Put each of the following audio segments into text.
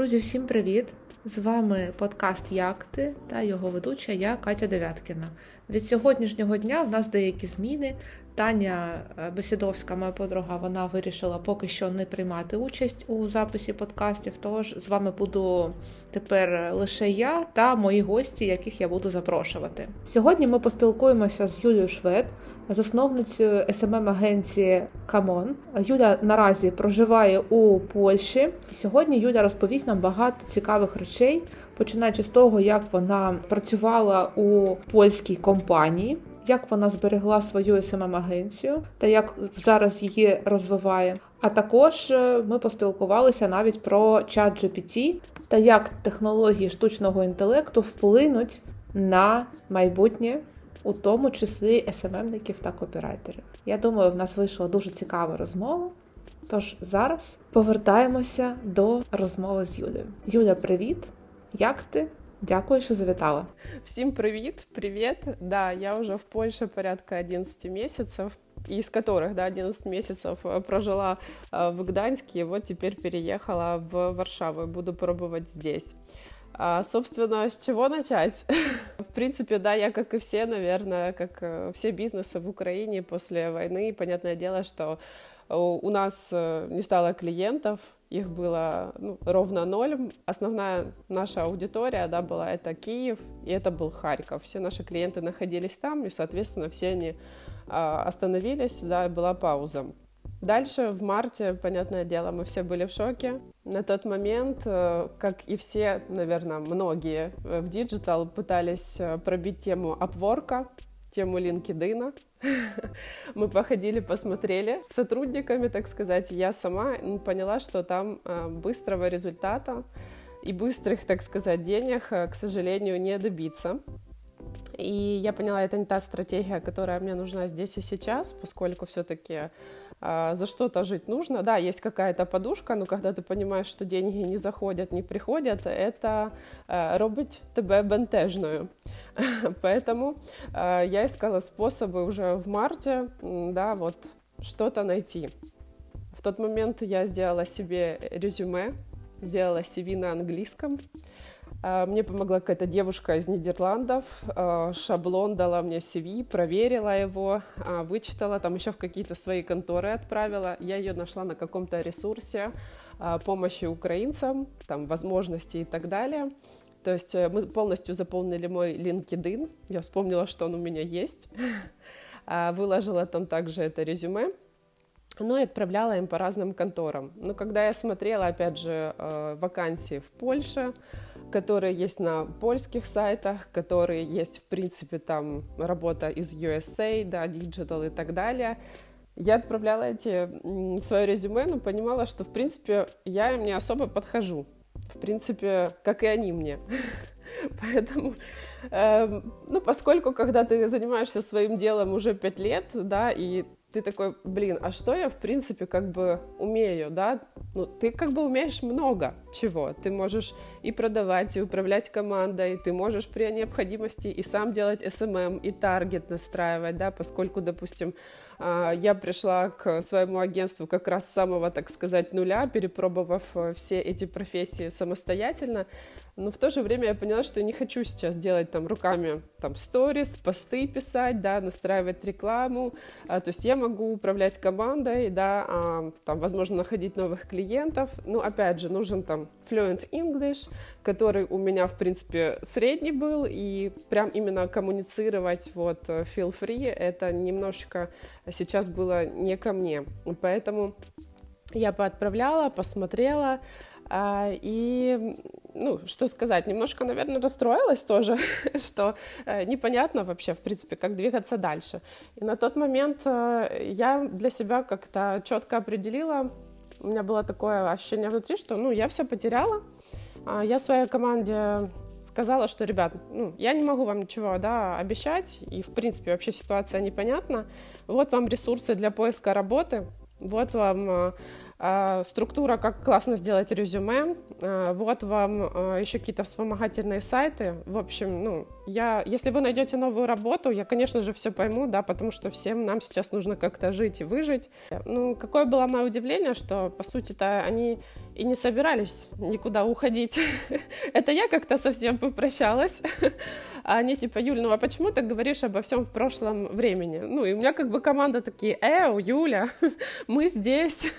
Друзі, всім привіт! З вами подкаст «Як ти?» та його ведуча я, Катя Дев'яткіна. Від сьогоднішнього дня в нас деякі зміни. Таня Бесідовська, моя подруга, вона вирішила поки що не приймати участь у записі подкастів, тож з вами буду тепер лише я та мої гості, яких я буду запрошувати. Сьогодні ми поспілкуємося з Юлією Швед, засновницею SMM-агенції ComeOn. Юля наразі проживає у Польщі. Сьогодні Юля розповість нам багато цікавих речей, починаючи з того, як вона працювала у польській компанії, як вона зберегла свою SMM-агенцію та як зараз її розвиває. А також ми поспілкувалися навіть про ChatGPT та як технології штучного інтелекту вплинуть на майбутнє, у тому числі SMM-ників та копірайтерів. Я думаю, в нас вийшла дуже цікава розмова, тож зараз повертаємося до розмови з Юлією. Юля, привіт! Як ти? Дякую, що завітала. Всім привіт, привіт. Да, я вже в Польщі порядка 11 місяців, из которых, да, 11 месяцев прожила в Гданьске, и вот теперь переехала в Варшаву и буду пробовать здесь. Собственно, с чего начать? В принципе, да, я, как и все, наверное, как все бизнесы в Украине после войны, понятное дело, что у нас не стало клиентов, их было ровно ноль. Основная наша аудитория, да, была это Киев и это был Харьков. Все наши клиенты находились там, и, соответственно, все они остановились, да, и была пауза. Дальше в марте, понятное дело, мы все были в шоке. На тот момент, как и все, наверное, многие в диджитал пытались пробить тему Upwork'а, тему LinkedIn'а. Мы походили, посмотрели с сотрудниками, так сказать. Я сама поняла, что там быстрого результата и быстрых, так сказать, денег, к сожалению, не добиться. И я поняла, это не та стратегия, которая мне нужна здесь и сейчас, поскольку все-таки за что-то жить нужно. Да, есть какая-то подушка, но когда ты понимаешь, что деньги не заходят, не приходят, это робить тебе бентежною. Поэтому я искала способы уже в марте, да, вот что-то найти. В тот момент я сделала себе резюме, сделала CV на английском. Мне помогла какая-то девушка из Нидерландов, шаблон дала мне CV, проверила его, вычитала, там еще в какие-то свои конторы отправила. Я ее нашла на каком-то ресурсе помощи украинцам, там возможности и так далее. То есть мы полностью заполнили мой LinkedIn, я вспомнила, что он у меня есть, выложила там также это резюме. Ну и отправляла им по разным конторам. Но когда я смотрела, опять же, вакансии в Польше, которые есть на польских сайтах, которые есть, в принципе, там работа из USA, да, Digital и так далее, я отправляла свое резюме, но понимала, что, в принципе, я им не особо подхожу. В принципе, как и они мне. Поэтому, поскольку, когда ты занимаешься своим делом уже 5 лет, да, и ты такой, блин, а что я, в принципе, как бы умею, да? Ну, ты как бы умеешь много чего. Ты можешь и продавать, и управлять командой, ты можешь при необходимости и сам делать SMM, и таргет настраивать, да, поскольку, допустим, я пришла к своему агентству как раз с самого, так сказать, нуля, перепробовав все эти профессии самостоятельно, но в то же время я поняла, что не хочу сейчас делать там руками там сторис, посты писать, да, настраивать рекламу, то есть я могу управлять командой, да, там, возможно, находить новых клиентов, ну, опять же, нужен там fluent English, который у меня, в принципе, средний был, и прям именно коммуницировать, вот, feel free, это немножечко сейчас было не ко мне, поэтому я поотправляла, посмотрела, и, ну, что сказать, немножко, наверное, расстроилась тоже, что непонятно вообще, в принципе, как двигаться дальше. И на тот момент я для себя как-то четко определила, у меня было такое ощущение внутри, что, ну, я все потеряла, я своей команде сказала, что, ребят, ну, я не могу вам ничего, да, обещать, и, в принципе, вообще ситуация непонятна, вот вам ресурсы для поиска работы, Вот вам структура, как классно сделать резюме, вот вам еще какие-то вспомогательные сайты. В общем, если вы найдете новую работу, я, конечно же, все пойму, да, потому что всем нам сейчас нужно как-то жить и выжить. Какое было мое удивление, что, по сути-то, они и не собирались никуда уходить. Это я как-то совсем попрощалась. А они типа: Юль, а почему ты говоришь обо всем в прошлом времени? И у меня как бы команда такие: Юля, мы здесь,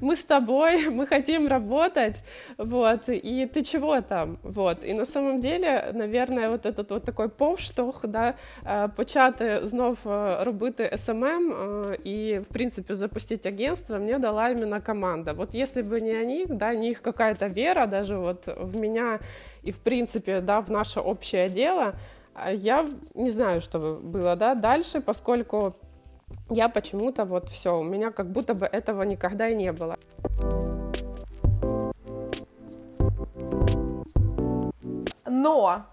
мы с тобой, мы хотим работать, вот, и ты чего там, вот. И на самом деле, наверное, вот этот вот такой повштовх, да, почати знов робити SMM і, в принципі, запустити агентство, мені дала іменно команда. Вот если бы не они, да, не их какая-то вера даже вот в меня и, в принципе, да, в наше общее дело, я не знаю, что было, да, дальше, поскольку я почему-то вот все, у меня как будто бы этого никогда и не было. Но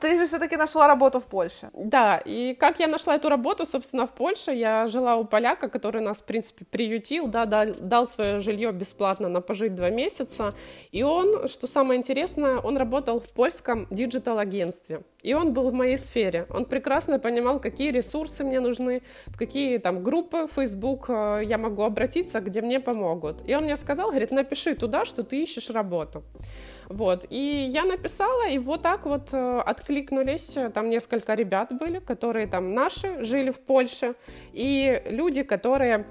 ты же все-таки нашла работу в Польше. Да, и как я нашла эту работу, собственно, в Польше, я жила у поляка, который нас, в принципе, приютил, да, дал свое жилье бесплатно на пожить 2 месяца, и он, что самое интересное, он работал в польском диджитал-агентстве. И он был в моей сфере. Он прекрасно понимал, какие ресурсы мне нужны, в какие там группы Facebook я могу обратиться, где мне помогут. И он мне сказал, говорит, напиши туда, что ты ищешь работу. Вот. И я написала, и вот так вот откликнулись. Там несколько ребят были, которые там наши, жили в Польше. И люди, которые,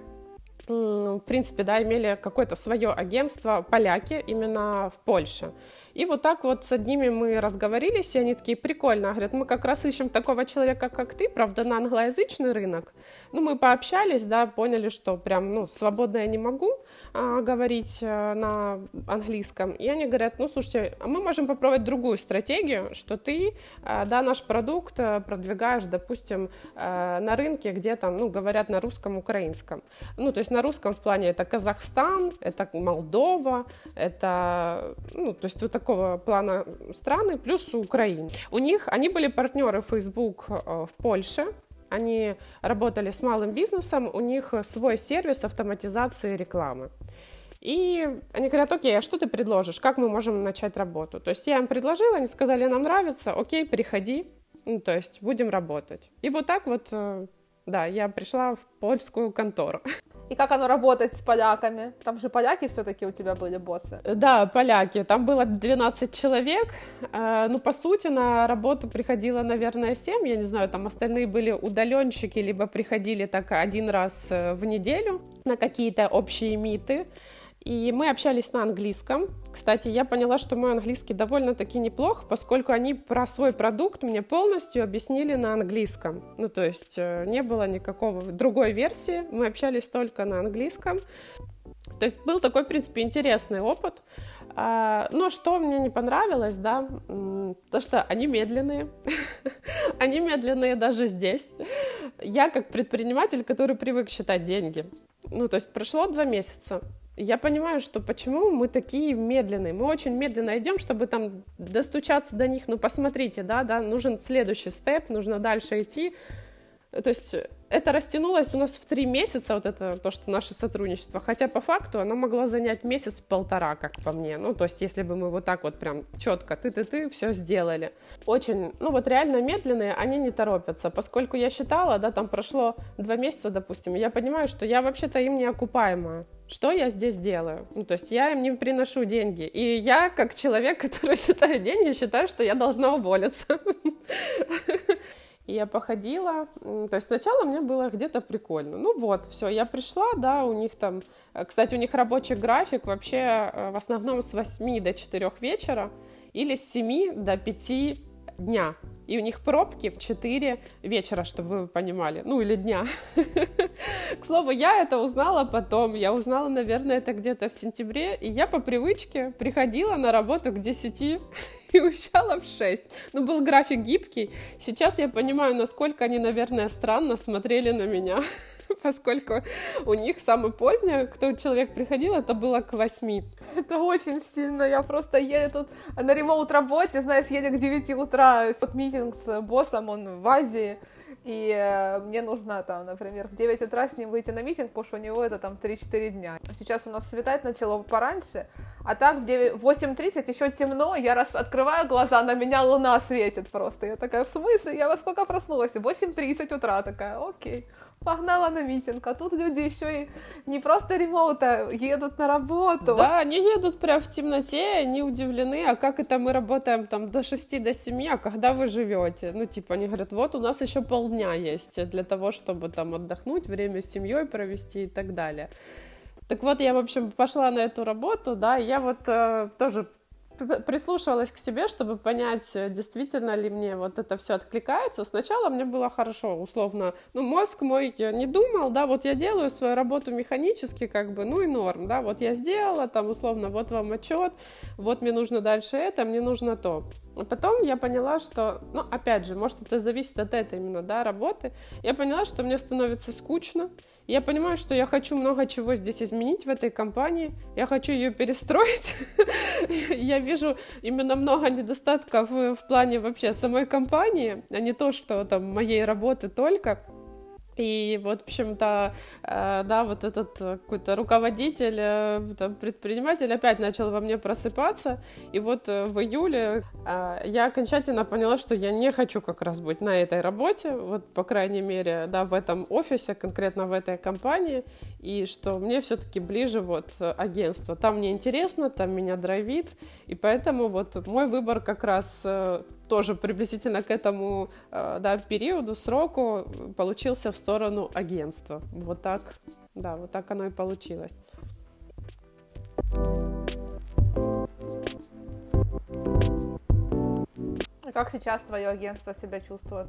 в принципе, да, имели какое-то свое агентство, поляки, именно в Польше. И вот так вот с одними мы разговорились, и они такие: прикольно, говорят, мы как раз ищем такого человека, как ты, правда, на англоязычный рынок. Мы пообщались, да, поняли, что прям, свободно я не могу говорить на английском. И они говорят: слушайте, мы можем попробовать другую стратегию, что ты, да, наш продукт продвигаешь, допустим, на рынке, где там, говорят на русском, украинском. То есть на русском в плане это Казахстан, это Молдова, это, то есть вот такого плана страны, плюс Украина. У них, они были партнеры Facebook в Польше, они работали с малым бизнесом, у них свой сервис автоматизации рекламы. И они говорят: окей, а что ты предложишь, как мы можем начать работу? То есть я им предложила, они сказали: нам нравится, окей, приходи, то есть будем работать. И вот так вот, да, я пришла в польскую контору. И как оно работать с поляками? Там же поляки все-таки у тебя были боссы. Да, поляки. Там было 12 человек. По сути, на работу приходило, наверное, 7. Я не знаю, там остальные были удаленщики, либо приходили так 1 раз в неделю на какие-то общие миты. И мы общались на английском. Кстати, я поняла, что мой английский довольно-таки неплох, поскольку они про свой продукт мне полностью объяснили на английском. То есть не было никакого другой версии, мы общались только на английском. То есть был такой, в принципе, интересный опыт. Но что мне не понравилось, да, то, что они медленные. Они медленные даже здесь. Я как предприниматель, который привык считать деньги. То есть прошло 2 месяца. Я понимаю, что почему мы такие медленные. Мы очень медленно идем, чтобы там достучаться до них. Посмотрите, да, нужен следующий степ, нужно дальше идти. То есть это растянулось у нас в 3 месяца, вот это то, что наше сотрудничество. Хотя по факту оно могло занять 1-1.5 месяца, как по мне. То есть если бы мы вот так вот прям четко ты-ты-ты все сделали. Очень, реально медленные, они не торопятся. Поскольку я считала, да, там прошло 2 месяца, допустим, я понимаю, что я вообще-то им не окупаемая. Что я здесь делаю? То есть я им не приношу деньги. И я, как человек, который считает деньги, считаю, что я должна уволиться. И я походила, то есть сначала мне было где-то прикольно. Все, я пришла, да, у них там, кстати, у них рабочий график вообще в основном с 8 до 4 вечера или с 7 до 5 дня. И у них пробки в 4 вечера, чтобы вы понимали, или дня. К слову, я это узнала потом, я узнала, наверное, это где-то в сентябре, и я по привычке приходила на работу к 10 и уезжала в 6. Был график гибкий, сейчас я понимаю, насколько они, наверное, странно смотрели на меня, поскольку у них самое позднее, кто человек приходил, это было к 8. Это очень сильно, я просто еду тут на ремоут работе, знаешь, еду к 9 утра, вот митинг с боссом, он в Азии, и мне нужно, там, например, в 9 утра с ним выйти на митинг, потому что у него это там 3-4 дня. Сейчас у нас светать начало пораньше, а так в 8:30 еще темно, я раз открываю глаза, на меня луна светит просто. Я такая, в смысле? Я во сколько проснулась? 8:30 утра такая, окей. Погнала на митинг, а тут люди еще и не просто ремоута, едут на работу. Да, они едут прям в темноте, они удивлены, а как это мы работаем там до 6, до 7, а когда вы живете? Ну, типа, они говорят, вот у нас еще полдня есть для того, чтобы там отдохнуть, время с семьей провести и так далее. Так вот, я, в общем, пошла на эту работу, да, и я вот тоже прислушивалась к себе, чтобы понять, действительно ли мне вот это все откликается. Сначала мне было хорошо, условно, ну, мозг мой не думал, да, вот я делаю свою работу механически, как бы, ну и норм, да, вот я сделала, там, условно, вот вам отчет, вот мне нужно дальше это, мне нужно то. А потом я поняла, что, ну, опять же, может, это зависит от этой именно, да, работы, я поняла, что мне становится скучно, я понимаю, что я хочу много чего здесь изменить в этой компании, я хочу ее перестроить, я вижу именно много недостатков в плане вообще самой компании, а не то, что там моей работы только. И вот, в общем-то, да, вот этот какой-то руководитель, там, предприниматель опять начал во мне просыпаться, и вот в июле я окончательно поняла, что я не хочу как раз быть на этой работе, вот, по крайней мере, да, в этом офисе, конкретно в этой компании, и что мне все-таки ближе вот агентство, там мне интересно, там меня драйвит, и поэтому вот мой выбор как раз тоже приблизительно к этому, да, периоду, сроку получился в сторону агентства. Вот так, да, вот так оно и получилось. Как сейчас твое агентство себя чувствует?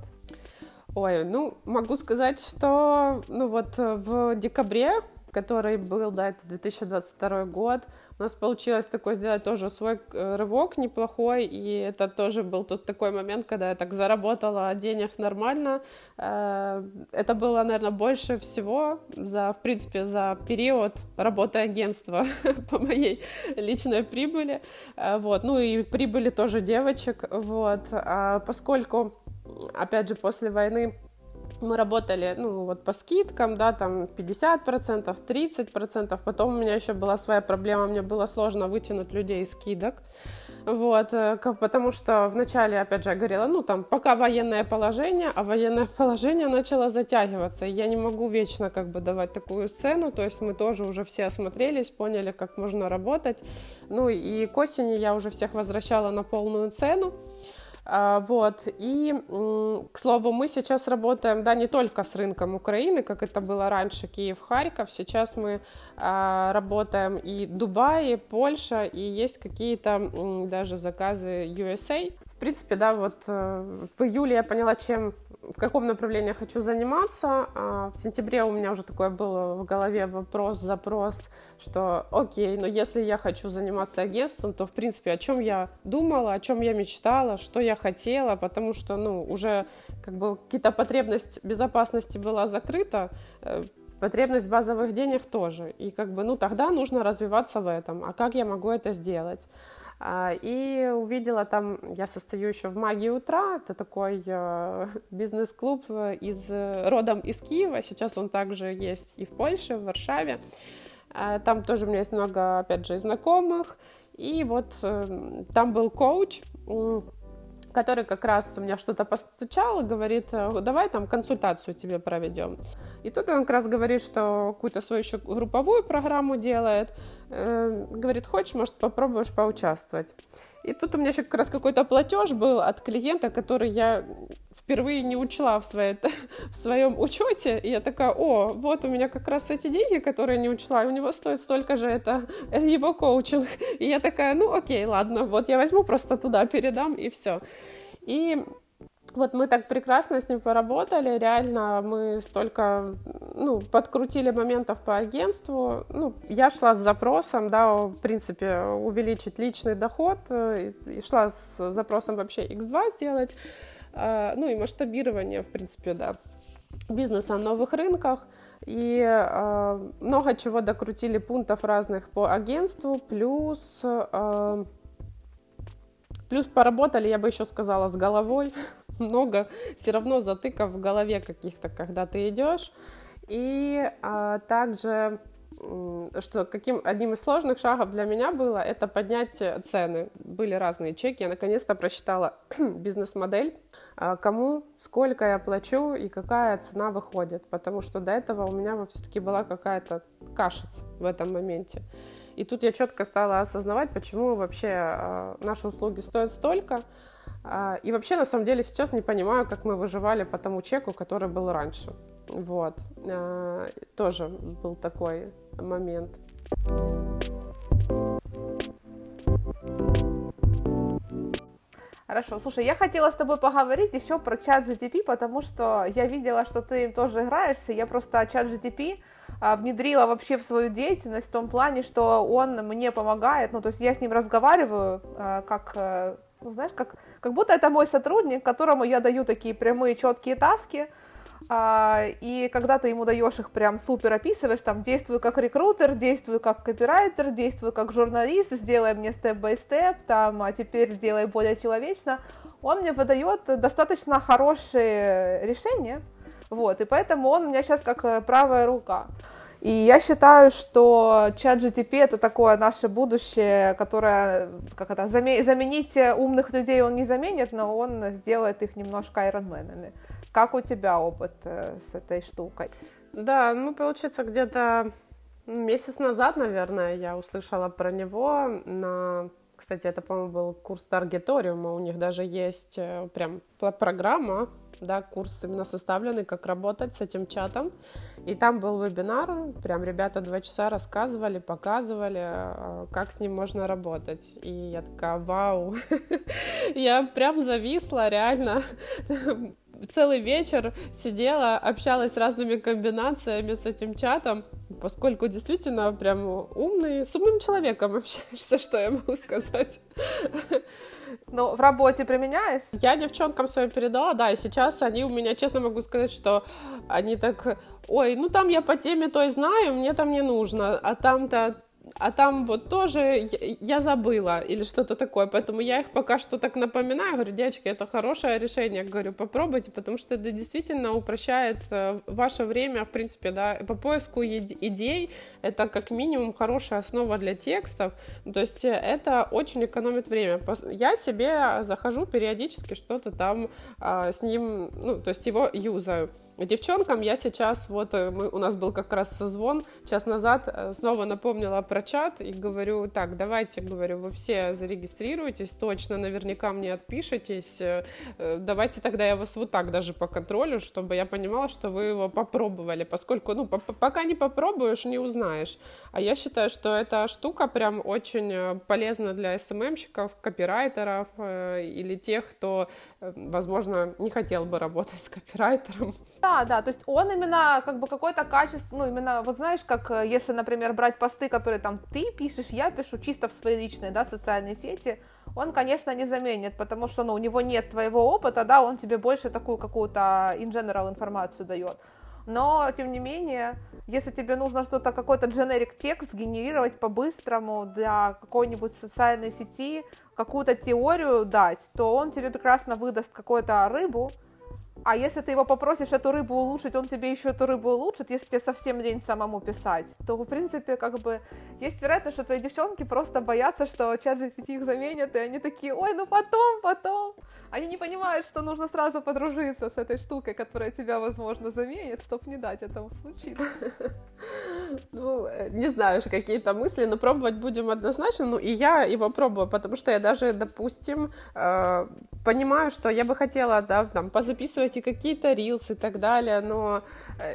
Ой, ну, могу сказать, что, ну, вот в декабре, который был, да, это 2022 год, у нас получилось такой сделать тоже свой рывок неплохой, и это тоже был тот такой момент, когда я так заработала денег нормально, это было, наверное, больше всего за, в принципе, за период работы агентства по моей личной прибыли, вот, ну и прибыли тоже девочек, вот, поскольку, опять же, после войны мы работали, ну, вот по скидкам, да, там 50%, 30%, потом у меня еще была своя проблема, мне было сложно вытянуть людей из скидок, вот, потому что вначале, опять же, я говорила, ну, там, пока военное положение, а военное положение начало затягиваться, и я не могу вечно, как бы, давать такую сцену, то есть мы тоже уже все осмотрелись, поняли, как можно работать, ну, и к осени я уже всех возвращала на полную цену. Вот, и, к слову, мы сейчас работаем, да, не только с рынком Украины, как это было раньше, Киев, Харьков, сейчас мы работаем и Дубай, и Польша, и есть какие-то даже заказы USA. В принципе, да, вот в июле я поняла, чем, в каком направлении я хочу заниматься, в сентябре у меня уже такое было в голове вопрос, запрос, что окей, но если я хочу заниматься агентством, то, в принципе, о чем я думала, о чем я мечтала, что я хотела, потому что, ну, уже как бы какие-то потребности безопасности была закрыта, потребность базовых денег тоже, и как бы, ну, тогда нужно развиваться в этом, а как я могу это сделать? И увидела там, я состою еще в «Магии утра», это такой бизнес-клуб родом из Киева, сейчас он также есть и в Польше, в Варшаве, там тоже у меня есть много, опять же, знакомых, и вот там был коуч, который как раз меня что-то постучал, говорит, давай там консультацию тебе проведем. И тут он как раз говорит, что какую-то свою еще групповую программу делает, говорит, хочешь, может, попробуешь поучаствовать. И тут у меня еще как раз какой-то платеж был от клиента, который я впервые не учла в своем учете, и я такая, о, вот у меня как раз эти деньги, которые не учла, и у него стоит столько же это, его коучинг, и я такая, ну окей, ладно, вот я возьму просто туда, передам, и все. И вот мы так прекрасно с ним поработали, реально мы столько, ну, подкрутили моментов по агентству, ну, я шла с запросом, да, в принципе, увеличить личный доход, и шла с запросом вообще X2 сделать, ну, и масштабирование, в принципе, да, бизнеса на новых рынках, и много чего докрутили пунктов разных по агентству, плюс поработали, я бы еще сказала, с головой, много все равно затыков в голове каких-то, когда ты идешь. И также, что одним из сложных шагов для меня было, это поднять цены. Были разные чеки, я наконец-то просчитала бизнес-модель, кому, сколько я плачу и какая цена выходит, потому что до этого у меня все-таки была какая-то кашица в этом моменте. И тут я четко стала осознавать, почему вообще наши услуги стоят столько. И вообще, на самом деле, сейчас не понимаю, как мы выживали по тому чеку, который был раньше. Вот. Тоже был такой момент. Хорошо, слушай, я хотела с тобой поговорить еще про ChatGPT, потому что я видела, что ты им тоже играешься. Я просто ChatGPT внедрила вообще в свою деятельность в том плане, что он мне помогает. Ну, то есть я с ним разговариваю, как, ну, знаешь, как будто это мой сотрудник, которому я даю такие прямые, четкие таски. И когда ты ему даешь их, прям супер описываешь, там, действуй как рекрутер, действуй как копирайтер, действуй как журналист, сделай мне степ-бай-степ, там, а теперь сделай более человечно, он мне выдает достаточно хорошие решения, вот, и поэтому он у меня сейчас как правая рука. И я считаю, что ChatGPT это такое наше будущее, которое, заменить умных людей он не заменит, но он сделает их немножко айронменами. Как у тебя опыт с этой штукой? Да, ну, получается, где-то месяц назад, наверное, я услышала про него. Кстати, это, по-моему, был курс Таргетториума. У них даже есть прям программа, да, курс именно составленный, как работать с этим чатом. И там был вебинар, прям ребята 2 часа рассказывали, показывали, как с ним можно работать. И я такая, вау, я прям зависла, реально. Целый вечер сидела, общалась с разными комбинациями с этим чатом, поскольку действительно прям умный, с умным человеком общаешься, что я могу сказать. Ну, в работе применяешь? Я девчонкам своим передала, да, и сейчас они у меня, честно могу сказать, что они так, ой, ну там я по теме той знаю, мне там не нужно, а там вот тоже я забыла или что-то такое, поэтому я их пока что так напоминаю, говорю, девочки, это хорошее решение, говорю, попробуйте, потому что это действительно упрощает ваше время, в принципе, да, по поиску идей, это как минимум хорошая основа для текстов, то есть это очень экономит время, я себе захожу периодически что-то там с ним, ну, то есть его юзаю. Девчонкам я сейчас, вот у нас был как раз созвон час назад, снова напомнила про чат и говорю, так, давайте, говорю, вы все зарегистрируйтесь, точно, наверняка мне отпишетесь, давайте тогда я вас вот так даже поконтролю, чтобы я понимала, что вы его попробовали, поскольку, ну, пока не попробуешь, не узнаешь, а я считаю, что эта штука прям очень полезна для SMM-щиков, копирайтеров или тех, кто, возможно, не хотел бы работать с копирайтером. Да, то есть он именно как бы какое-то качество, ну именно, вот знаешь, как если, например, брать посты, которые там ты пишешь, я пишу чисто в свои личные, да, социальные сети, он, конечно, не заменит, потому что, ну, у него нет твоего опыта, да, он тебе больше такую какую-то in general информацию дает. Но, тем не менее, если тебе нужно что-то, какой-то generic текст генерировать по-быстрому для какой-нибудь социальной сети, какую-то теорию дать, то он тебе прекрасно выдаст какую-то рыбу. А если ты его попросишь эту рыбу улучшить, он тебе еще эту рыбу улучшит, если тебе совсем лень самому писать, то, в принципе, как бы, есть вероятность, что твои девчонки просто боятся, что ChatGPT их заменят, и они такие, ой, ну потом, они не понимают, что нужно сразу подружиться с этой штукой, которая тебя, возможно, заменит, чтобы не дать этому случиться. Ну, не знаю уж какие-то мысли, но пробовать будем однозначно, ну, и я его пробую, потому что я даже, допустим, понимаю, что я бы хотела, да, там, позаписывать и какие-то рилсы и так далее, но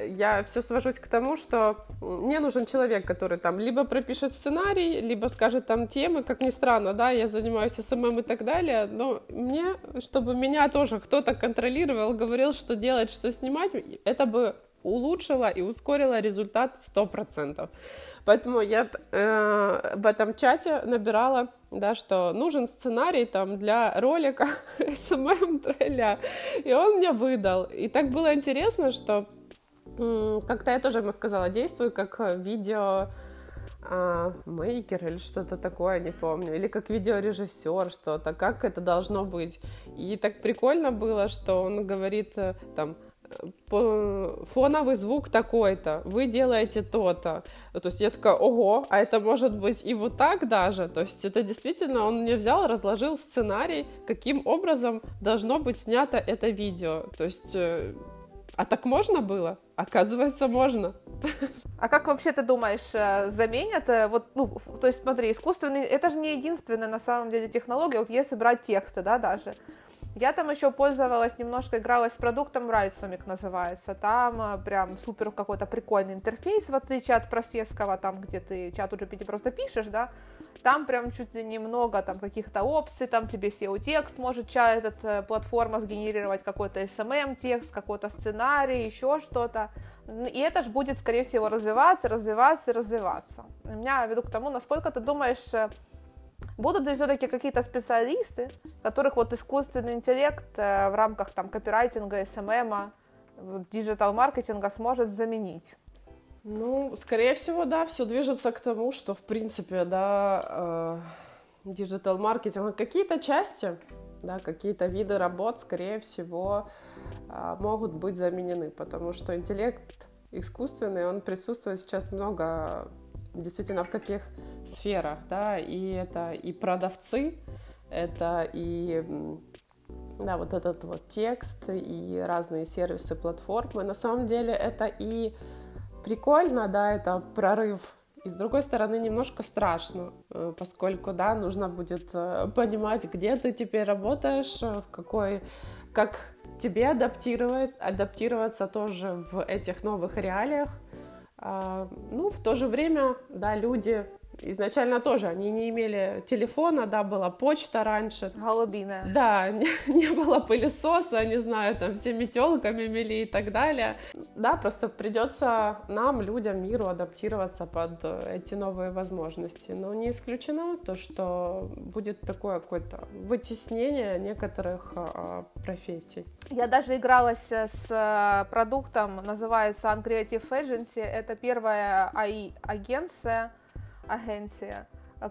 я все свожусь к тому, что мне нужен человек, который там либо пропишет сценарий, либо скажет там темы, как ни странно, да, я занимаюсь СММ и так далее, но мне, чтобы меня тоже кто-то контролировал, говорил, что делать, что снимать, это бы улучшило и ускорило результат 100%. Поэтому я в этом чате набирала, да, что нужен сценарий там для ролика SMM трейлера, и он мне выдал. И так было интересно, что как-то я тоже ему сказала, действуй как видео мейкер или что-то такое, не помню, или как видеорежиссер что-то, как это должно быть. И так прикольно было, что он говорит там, фоновый звук такой-то, вы делаете то-то. То есть я такая, ого, а это может быть и вот так даже? То есть это действительно, он мне взял, разложил сценарий, каким образом должно быть снято это видео. То есть, а так можно было? Оказывается, можно. А как вообще ты думаешь, заменят? Вот, ну, то есть смотри, искусственный, это же не единственная на самом деле технология, вот если брать тексты, да, даже. Я там еще пользовалась, немножко игралась с продуктом, Writesonic называется, там прям супер какой-то прикольный интерфейс, в отличие от простецкого, там, где ты чату GPT просто пишешь, да, там прям чуть ли не много там каких-то опций, там тебе SEO-текст может платформа сгенерировать, какой-то SMM-текст, какой-то сценарий, еще что-то, и это же будет, скорее всего, развиваться. У меня веду к тому, насколько ты думаешь... Будут ли все-таки какие-то специалисты, которых вот искусственный интеллект в рамках там копирайтинга, SMM, диджитал-маркетинга сможет заменить? Ну, скорее всего, да, все движется к тому, что, в принципе, да, диджитал-маркетинг, какие-то части, да, какие-то виды работ, скорее всего, могут быть заменены, потому что интеллект искусственный, он присутствует сейчас много... Действительно, в каких сферах, да, и это и продавцы, это и, да, вот этот вот текст, и разные сервисы, платформы. На самом деле это и прикольно, да, это прорыв, и с другой стороны немножко страшно, поскольку, да, нужно будет понимать, где ты теперь работаешь, в какой, как тебе адаптироваться тоже в этих новых реалиях. Ну, в то же время, да, люди изначально тоже, они не имели телефона, да, была почта раньше. Голубиная. Да, не было пылесоса, не знаю, там, всеми метелками мели и так далее. Да, просто придется нам, людям, миру адаптироваться под эти новые возможности. Но не исключено то, что будет такое какое-то вытеснение некоторых профессий. Я даже игралась с продуктом, называется Uncreative Agency, это первая агенция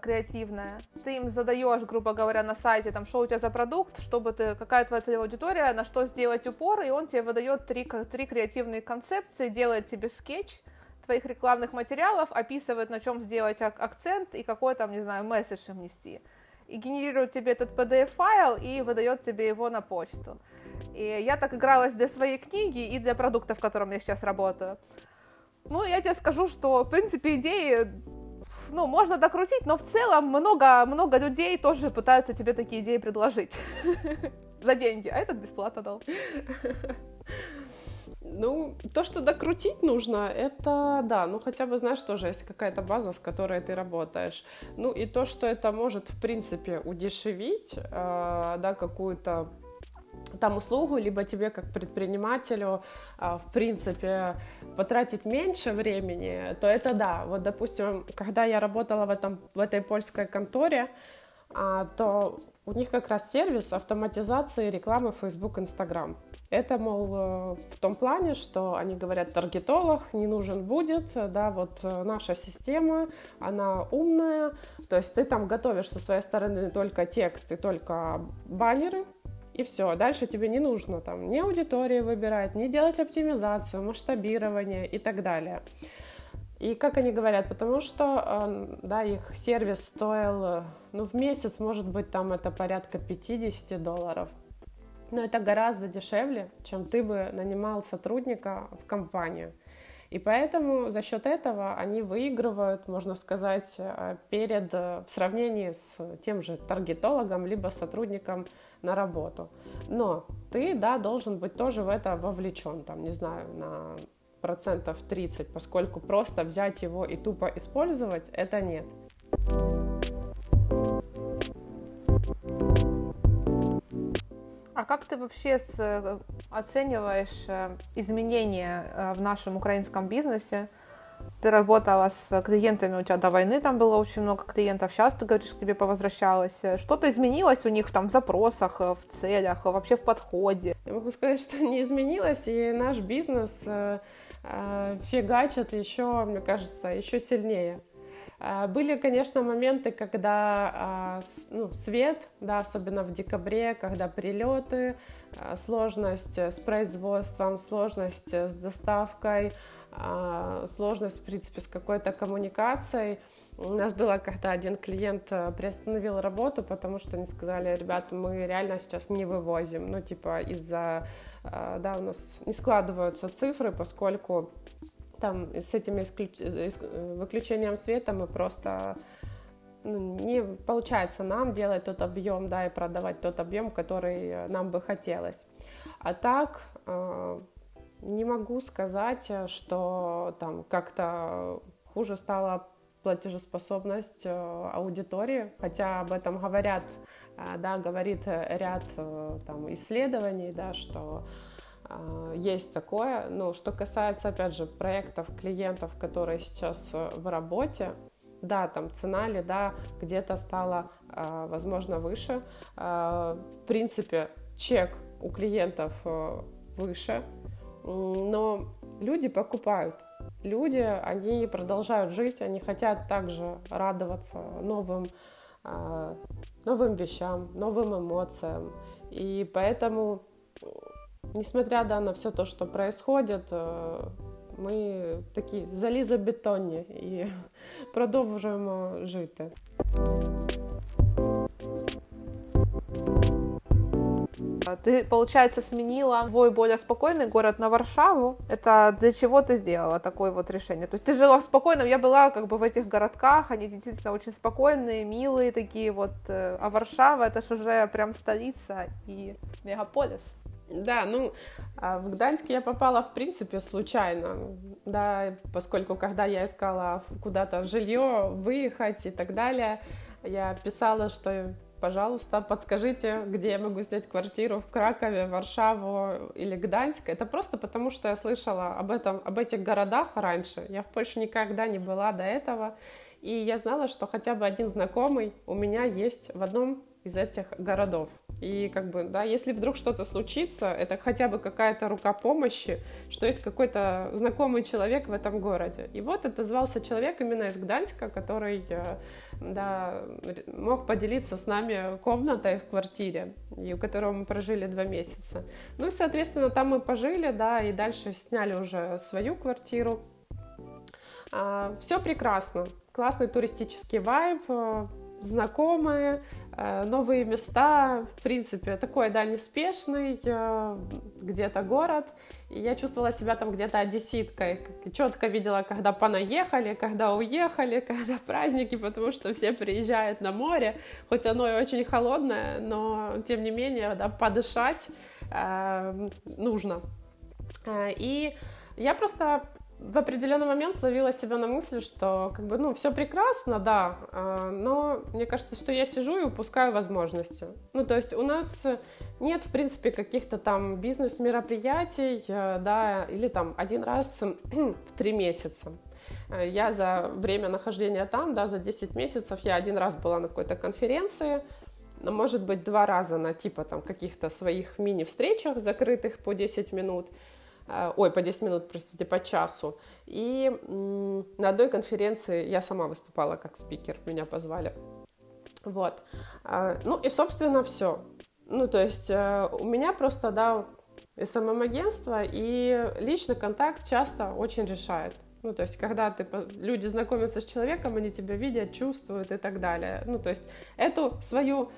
креативная. Ты им задаешь, грубо говоря, на сайте, там, что у тебя за продукт, чтобы ты, какая твоя целевая аудитория, на что сделать упор, и он тебе выдает три креативные концепции, делает тебе скетч твоих рекламных материалов, описывает, на чем сделать акцент и какой там, не знаю, месседж им нести. И генерирует тебе этот PDF-файл и выдает тебе его на почту. И я так игралась для своей книги и для продукта, в котором я сейчас работаю. Ну, я тебе скажу, что, в принципе, идеи... Ну, можно докрутить, но в целом много людей тоже пытаются тебе такие идеи предложить за деньги, а этот бесплатно дал. Ну, то, что докрутить нужно, это, да, ну, хотя бы, знаешь, тоже есть какая-то база, с которой ты работаешь. Ну, и то, что это может, в принципе, удешевить, да, какую-то там услугу, либо тебе как предпринимателю, в принципе, потратить меньше времени, то это да. Вот, допустим, когда я работала в этой польской конторе, то у них как раз сервис автоматизации рекламы Facebook, Instagram. Это, мол, в том плане, что они говорят, таргетолог не нужен будет, да, вот наша система, она умная, то есть ты там готовишь со своей стороны только текст и только баннеры, и все, дальше тебе не нужно там ни аудитории выбирать, ни делать оптимизацию, масштабирование и так далее. И как они говорят, потому что, да, их сервис стоил, ну, в месяц, может быть, там это порядка $50, но это гораздо дешевле, чем ты бы нанимал сотрудника в компанию. И поэтому за счет этого они выигрывают, можно сказать, в сравнении с тем же таргетологом, либо сотрудником на работу. Но ты, да, должен быть тоже в это вовлечен, там, не знаю, на 30%, поскольку просто взять его и тупо использовать, это нет. А как ты вообще оцениваешь изменения в нашем украинском бизнесе? Ты работала с клиентами, у тебя до войны там было очень много клиентов, сейчас ты говоришь, к тебе повозвращалось. Что-то изменилось у них там в запросах, в целях, вообще в подходе? Я могу сказать, что не изменилось, и наш бизнес фигачит еще, мне кажется, еще сильнее. Были, конечно, моменты, когда свет, да, особенно в декабре, когда прилеты, сложность с производством, сложность с доставкой, сложность, в принципе, с какой-то коммуникацией. У нас было, когда один клиент приостановил работу, потому что они сказали: ребят, мы реально сейчас не вывозим. Ну, типа, из-за, да, у нас не складываются цифры, поскольку там с этим выключением света мы просто, ну, не получается нам делать тот объем, да, и продавать тот объем, который нам бы хотелось. А так не могу сказать, что там как-то хуже стало платежеспособность аудитории, хотя об этом говорят, да, говорит ряд там исследований, да, что есть такое. Но что касается, опять же, проектов, клиентов, которые сейчас в работе, да, там цена лида где-то стала, возможно, выше. В принципе, чек у клиентов выше, но люди покупают. Люди, они продолжают жить, они хотят также радоваться новым вещам, новым эмоциям. И поэтому, несмотря, да, на все то, что происходит, ми такі залізобетонні і продовжуємо жити. Ты, получается, сменила свой более спокойный город на Варшаву. Это для чего ты сделала такое вот решение? То есть ты жила в спокойном, я была как бы в этих городках, они действительно очень спокойные, милые такие вот, а Варшава, это ж уже прям столица и мегаполис. Да, ну, в Гданьск я попала, в принципе, случайно, да, поскольку когда я искала куда-то жилье, выехать и так далее, я писала, что... Пожалуйста, подскажите, где я могу снять квартиру в Кракове, Варшаву или Гданьск. Это просто потому, что я слышала об этих городах раньше. Я в Польше никогда не была до этого. И я знала, что хотя бы один знакомый у меня есть в одном из этих городов. И как бы, да, если вдруг что-то случится, это хотя бы какая-то рука помощи, что есть какой-то знакомый человек в этом городе. И вот отозвался человек именно из Гданьска, который, да, мог поделиться с нами комнатой в квартире, и у которого мы прожили 2 месяца. Ну и, соответственно, там мы пожили, да, и дальше сняли уже свою квартиру. Все прекрасно, классный туристический вайб, знакомые, новые места, в принципе, такой, да, неспешный где-то город. И я чувствовала себя там где-то одесситкой, четко видела, когда понаехали, когда уехали, когда праздники, потому что все приезжают на море, хоть оно и очень холодное, но, тем не менее, да, подышать нужно. И я просто... в определенный момент словила себя на мысли, что как бы, ну, все прекрасно, да, но мне кажется, что я сижу и упускаю возможности. Ну, то есть у нас нет, в принципе, каких-то там бизнес-мероприятий, да, или там один раз в 3 месяца. Я за время нахождения там, да, за 10 месяцев я один раз была на какой-то конференции, может быть, 2 раза на типа там каких-то своих мини-встречах закрытых по 10 минут. Ой, по 10 минут, простите, по часу. И на одной конференции я сама выступала как спикер, меня позвали. Вот. Ну и, собственно, все. Ну, то есть у меня просто, да, SMM-агентство, и личный контакт часто очень решает. Ну, то есть, когда люди знакомятся с человеком, они тебя видят, чувствуют и так далее. Ну, то есть, эту свою...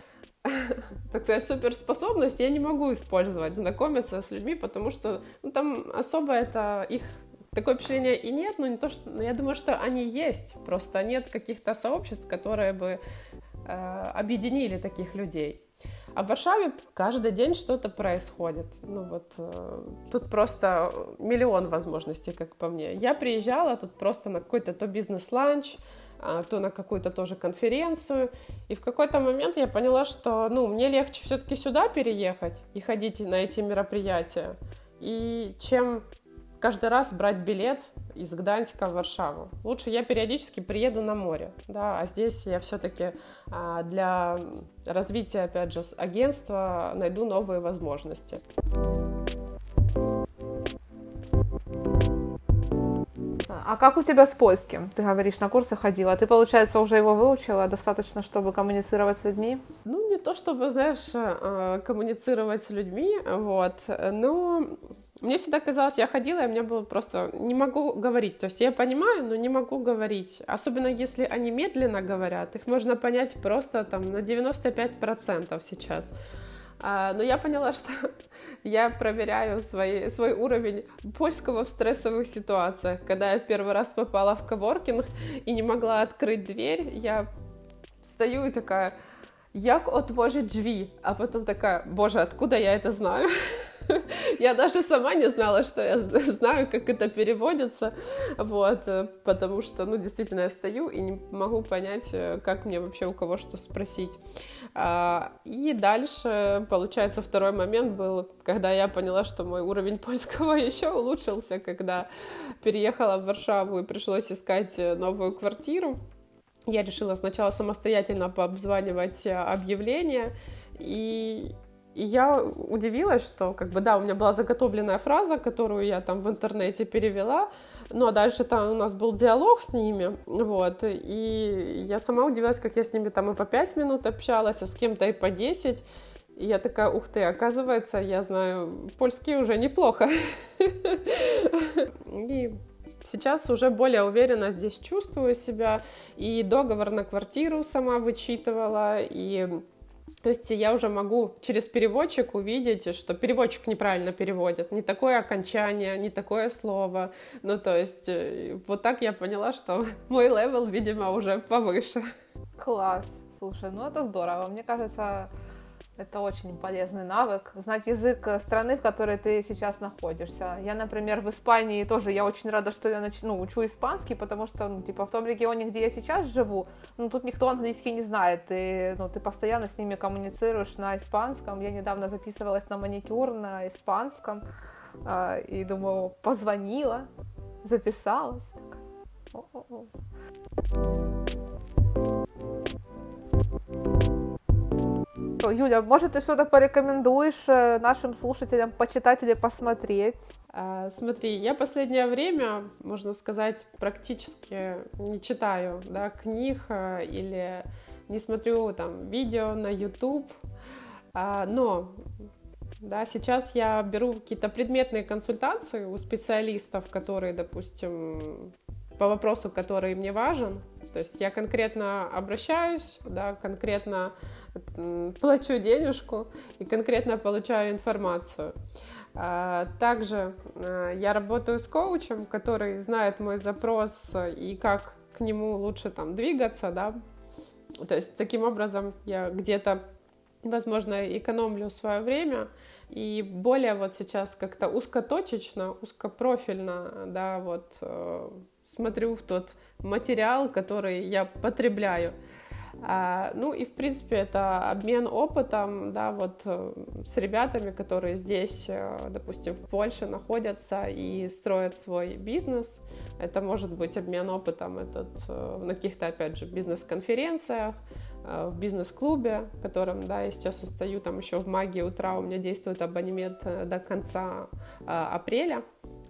так сказать, суперспособность я не могу использовать, знакомиться с людьми, потому что, ну, там особо это их, такое впечатление и нет, но не то, что, я думаю, что они есть, просто нет каких-то сообществ, которые бы объединили таких людей. А в Варшаве каждый день что-то происходит. Ну вот, тут просто миллион возможностей, как по мне. Я приезжала тут просто на какой-то то бизнес-ланч, то на какую-то тоже конференцию. И в какой-то момент я поняла, что, ну, мне легче все-таки сюда переехать и ходить на эти мероприятия, и чем каждый раз брать билет из Гданьска в Варшаву. Лучше я периодически приеду на море, да, а здесь я все-таки для развития, опять же, агентства найду новые возможности. А как у тебя с польским? Ты говоришь, на курсы ходила. Ты, получается, уже его выучила достаточно, чтобы коммуницировать с людьми? Ну, не то чтобы, знаешь, коммуницировать с людьми, вот, но... Мне всегда казалось, я ходила, и мне было просто... Не могу говорить, то есть я понимаю, но не могу говорить. Особенно если они медленно говорят, их можно понять просто там на 95% сейчас. Но я поняла, что я проверяю свой уровень польского в стрессовых ситуациях. Когда я в первый раз попала в коворкинг и не могла открыть дверь, я стою и такая... Як отвожить двери? А потом такая, боже, откуда я это знаю? Я даже сама не знала, что я знаю, как это переводится, вот, потому что, ну, действительно, я стою и не могу понять, как мне вообще у кого что спросить. И дальше, получается, второй момент был, когда я поняла, что мой уровень польского еще улучшился, когда переехала в Варшаву и пришлось искать новую квартиру. Я решила сначала самостоятельно пообзванивать объявления, и я удивилась, что, как бы, да, у меня была заготовленная фраза, которую я там в интернете перевела, ну, а дальше там у нас был диалог с ними, вот, и я сама удивилась, как я с ними там и по 5 минут общалась, а с кем-то и по 10, и я такая, ух ты, оказывается, я знаю польский уже неплохо, и... Сейчас уже более уверенно здесь чувствую себя, и договор на квартиру сама вычитывала, и то есть я уже могу через переводчик увидеть, что переводчик неправильно переводит, не такое окончание, не такое слово, ну то есть вот так я поняла, что мой левел, видимо, уже повыше. Класс, слушай, ну это здорово, мне кажется... Это очень полезный навык, знать язык страны, в которой ты сейчас находишься. Я, например, в Испании тоже, я очень рада, что я учу испанский, потому что, в том регионе, где я сейчас живу, тут никто английский не знает, и, ты постоянно с ними коммуницируешь на испанском. Я недавно записывалась на маникюр на испанском, и думаю, позвонила, записалась. Юля, может, ты что-то порекомендуешь нашим слушателям, почитать или посмотреть? Смотри, я последнее время, можно сказать, практически не читаю, да, книг или не смотрю там видео на YouTube, но... Да, сейчас я беру какие-то предметные консультации у специалистов, которые, допустим, по вопросу, который мне важен. То есть я конкретно обращаюсь, да, конкретно плачу денежку и конкретно получаю информацию. Также я работаю с коучем, который знает мой запрос и как к нему лучше там двигаться, да. То есть таким образом я где-то, возможно, экономлю свое время и более вот сейчас как-то узкоточечно, узкопрофильно, да, вот смотрю в тот материал, который я потребляю. Ну и, в принципе, это обмен опытом, да, вот с ребятами, которые здесь, допустим, в Польше находятся и строят свой бизнес. Это может быть обмен опытом этот на каких-то, опять же, бизнес-конференциях, в бизнес-клубе, в котором, да, я сейчас состою, там еще в «Магии утра» у меня действует абонемент до конца апреля,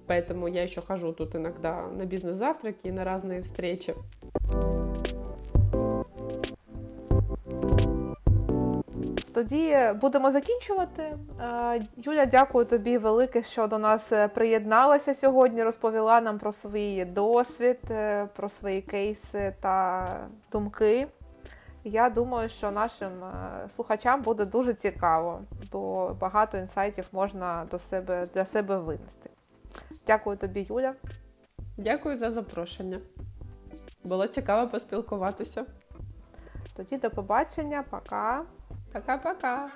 поэтому я еще хожу тут иногда на бизнес-завтраки и на разные встречи. Тоді будемо закінчувати. Юля, дякую тобі велике, що до нас приєдналася сьогодні, розповіла нам про свій досвід, про свої кейси та думки. Я думаю, що нашим слухачам буде дуже цікаво, бо багато інсайтів можна для себе винести. Дякую тобі, Юля. Дякую за запрошення. Було цікаво поспілкуватися. Тоді до побачення. Пока. Пока-пока.